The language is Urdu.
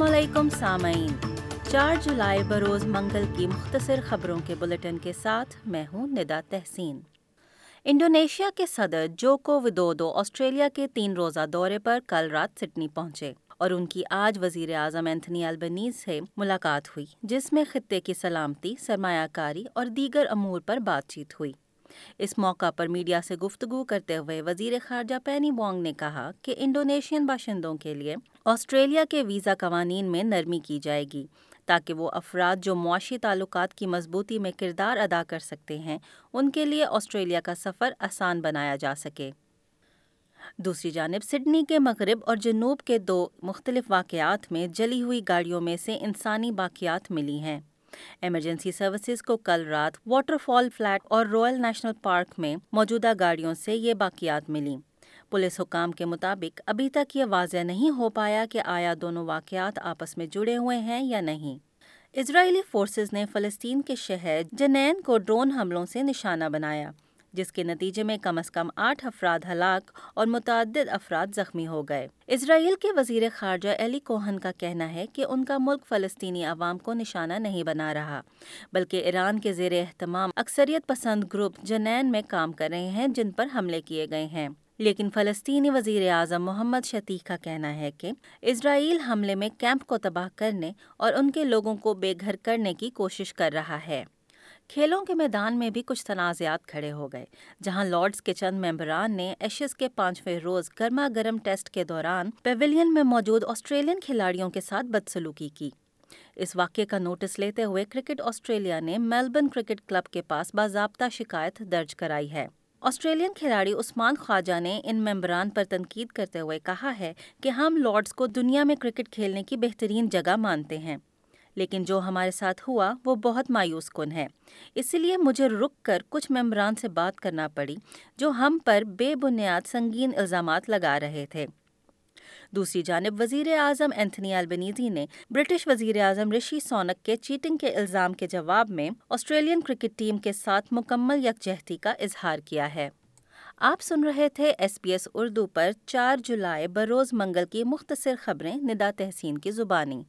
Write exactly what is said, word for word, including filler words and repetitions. السلام علیکم سامعین، چار جولائی بروز منگل کی مختصر خبروں کے بلٹن کے ساتھ میں ہوں ندا تحسین۔ انڈونیشیا کے صدر جوکو ویدودو آسٹریلیا کے تین روزہ دورے پر کل رات سڈنی پہنچے اور ان کی آج وزیر اعظم اینتھنی البنیز سے ملاقات ہوئی، جس میں خطے کی سلامتی، سرمایہ کاری اور دیگر امور پر بات چیت ہوئی۔ اس موقع پر میڈیا سے گفتگو کرتے ہوئے وزیر خارجہ پینی وانگ نے کہا کہ انڈونیشین باشندوں کے لیے آسٹریلیا کے ویزا قوانین میں نرمی کی جائے گی تاکہ وہ افراد جو معاشی تعلقات کی مضبوطی میں کردار ادا کر سکتے ہیں، ان کے لیے آسٹریلیا کا سفر آسان بنایا جا سکے۔ دوسری جانب سڈنی کے مغرب اور جنوب کے دو مختلف واقعات میں جلی ہوئی گاڑیوں میں سے انسانی باقیات ملی ہیں۔ ایمرجنسی سروسز کو کل رات واٹر فال فلیٹ اور رائل نیشنل پارک میں موجودہ گاڑیوں سے یہ باقیات ملیں۔ پولیس حکام کے مطابق ابھی تک یہ واضح نہیں ہو پایا کہ آیا دونوں واقعات آپس میں جڑے ہوئے ہیں یا نہیں۔ اسرائیلی فورسز نے فلسطین کے شہر جنین کو ڈرون حملوں سے نشانہ بنایا، جس کے نتیجے میں کم از کم آٹھ افراد ہلاک اور متعدد افراد زخمی ہو گئے۔ اسرائیل کے وزیر خارجہ ایلی کوہن کا کہنا ہے کہ ان کا ملک فلسطینی عوام کو نشانہ نہیں بنا رہا، بلکہ ایران کے زیر اہتمام اکثریت پسند گروپ جنین میں کام کر رہے ہیں جن پر حملے کیے گئے ہیں۔ لیکن فلسطینی وزیر اعظم محمد شتیح کا کہنا ہے کہ اسرائیل حملے میں کیمپ کو تباہ کرنے اور ان کے لوگوں کو بے گھر کرنے کی کوشش کر رہا ہے۔ کھیلوں کے میدان میں بھی کچھ تنازعات کھڑے ہو گئے، جہاں لارڈز کے چند ممبران نے ایشز کے پانچویں روز گرما گرم ٹیسٹ کے دوران پیویلین میں موجود آسٹریلین کھلاڑیوں کے ساتھ بدسلوکی کی۔ اس واقعے کا نوٹس لیتے ہوئے کرکٹ آسٹریلیا نے میلبرن کرکٹ کلب کے پاس باضابطہ شکایت درج کرائی ہے۔ آسٹریلین کھلاڑی عثمان خواجہ نے ان ممبران پر تنقید کرتے ہوئے کہا ہے کہ ہم لارڈز کو دنیا میں کرکٹ کھیلنے کی بہترین جگہ مانتے ہیں، لیکن جو ہمارے ساتھ ہوا وہ بہت مایوس کن ہے، اس لیے مجھے رک کر کچھ ممبران سے بات کرنا پڑی جو ہم پر بے بنیاد سنگین الزامات لگا رہے تھے۔ دوسری جانب وزیر اعظم اینتھنی البنیزی نے برٹش وزیر اعظم رشی سونک کے چیٹنگ کے الزام کے جواب میں آسٹریلین کرکٹ ٹیم کے ساتھ مکمل یکجہتی کا اظہار کیا ہے۔ آپ سن رہے تھے ایس بی ایس اردو پر چار جولائی بروز منگل کی مختصر خبریں، ندا تحسین کی زبانی۔